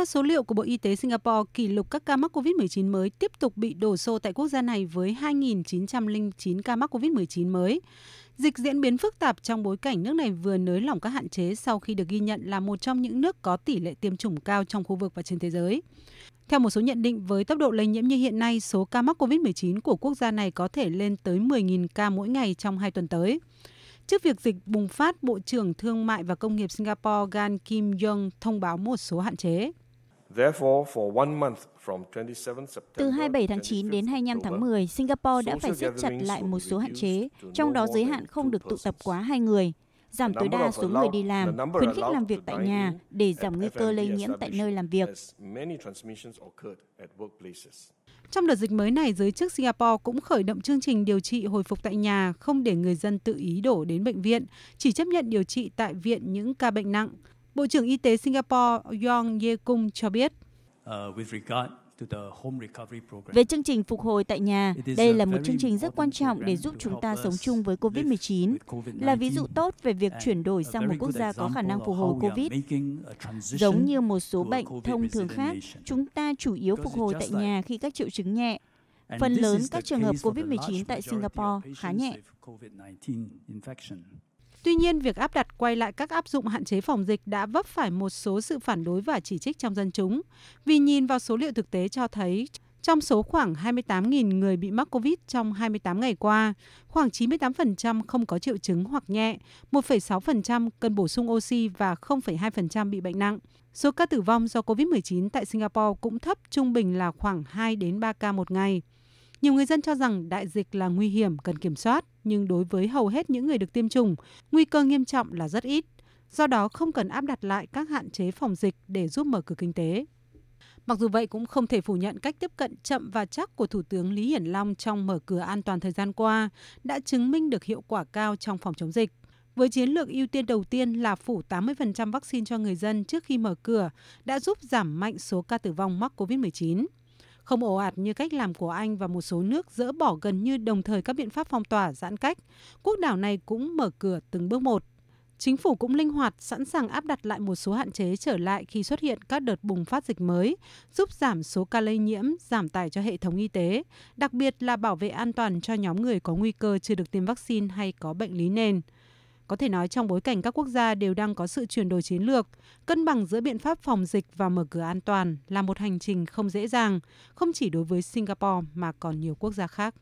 Theo số liệu của Bộ Y tế Singapore, kỷ lục các ca mắc COVID-19 mới tiếp tục bị đổ xô tại quốc gia này với 2.909 ca mắc COVID-19 mới. Dịch diễn biến phức tạp trong bối cảnh nước này vừa nới lỏng các hạn chế sau khi được ghi nhận là một trong những nước có tỷ lệ tiêm chủng cao trong khu vực và trên thế giới. Theo một số nhận định, với tốc độ lây nhiễm như hiện nay, số ca mắc COVID-19 của quốc gia này có thể lên tới 10.000 ca mỗi ngày trong 2 tuần tới. Trước việc dịch bùng phát, Bộ trưởng Thương mại và Công nghiệp Singapore Gan Kim Yong thông báo một số hạn chế. Từ 27 tháng 9 đến 25 tháng 10, Singapore đã phải siết chặt lại một số hạn chế, trong đó giới hạn không được tụ tập quá 2 người, giảm tối đa số người đi làm, khuyến khích làm việc tại nhà để giảm nguy cơ lây nhiễm tại nơi làm việc. Trong đợt dịch mới này, giới chức Singapore cũng khởi động chương trình điều trị hồi phục tại nhà, không để người dân tự ý đổ đến bệnh viện, chỉ chấp nhận điều trị tại viện những ca bệnh nặng. Bộ trưởng Y tế Singapore Yong Ye Kung cho biết. Về chương trình phục hồi tại nhà, đây là một chương trình rất quan trọng để giúp chúng ta sống chung với COVID-19, là ví dụ tốt về việc chuyển đổi sang một quốc gia có khả năng phục hồi COVID. Giống như một số bệnh thông thường khác, chúng ta chủ yếu phục hồi tại nhà khi các triệu chứng nhẹ. Phần lớn các trường hợp COVID-19 tại Singapore khá nhẹ. Tuy nhiên, việc áp đặt quay lại các áp dụng hạn chế phòng dịch đã vấp phải một số sự phản đối và chỉ trích trong dân chúng. Vì nhìn vào số liệu thực tế cho thấy, trong số khoảng 28.000 người bị mắc COVID trong 28 ngày qua, khoảng 98% không có triệu chứng hoặc nhẹ, 1,6% cần bổ sung oxy và 0,2% bị bệnh nặng. Số ca tử vong do COVID-19 tại Singapore cũng thấp, trung bình là khoảng 2 đến 3 ca một ngày. Nhiều người dân cho rằng đại dịch là nguy hiểm, cần kiểm soát, nhưng đối với hầu hết những người được tiêm chủng, nguy cơ nghiêm trọng là rất ít. Do đó, không cần áp đặt lại các hạn chế phòng dịch để giúp mở cửa kinh tế. Mặc dù vậy, cũng không thể phủ nhận cách tiếp cận chậm và chắc của Thủ tướng Lý Hiển Long trong mở cửa an toàn thời gian qua đã chứng minh được hiệu quả cao trong phòng chống dịch. Với chiến lược ưu tiên đầu tiên là phủ 80% vaccine cho người dân trước khi mở cửa đã giúp giảm mạnh số ca tử vong mắc COVID-19. Không ồ ạt như cách làm của Anh và một số nước dỡ bỏ gần như đồng thời các biện pháp phong tỏa, giãn cách, quốc đảo này cũng mở cửa từng bước một. Chính phủ cũng linh hoạt, sẵn sàng áp đặt lại một số hạn chế trở lại khi xuất hiện các đợt bùng phát dịch mới, giúp giảm số ca lây nhiễm, giảm tải cho hệ thống y tế, đặc biệt là bảo vệ an toàn cho nhóm người có nguy cơ chưa được tiêm vaccine hay có bệnh lý nền. Có thể nói trong bối cảnh các quốc gia đều đang có sự chuyển đổi chiến lược, cân bằng giữa biện pháp phòng dịch và mở cửa an toàn là một hành trình không dễ dàng, không chỉ đối với Singapore mà còn nhiều quốc gia khác.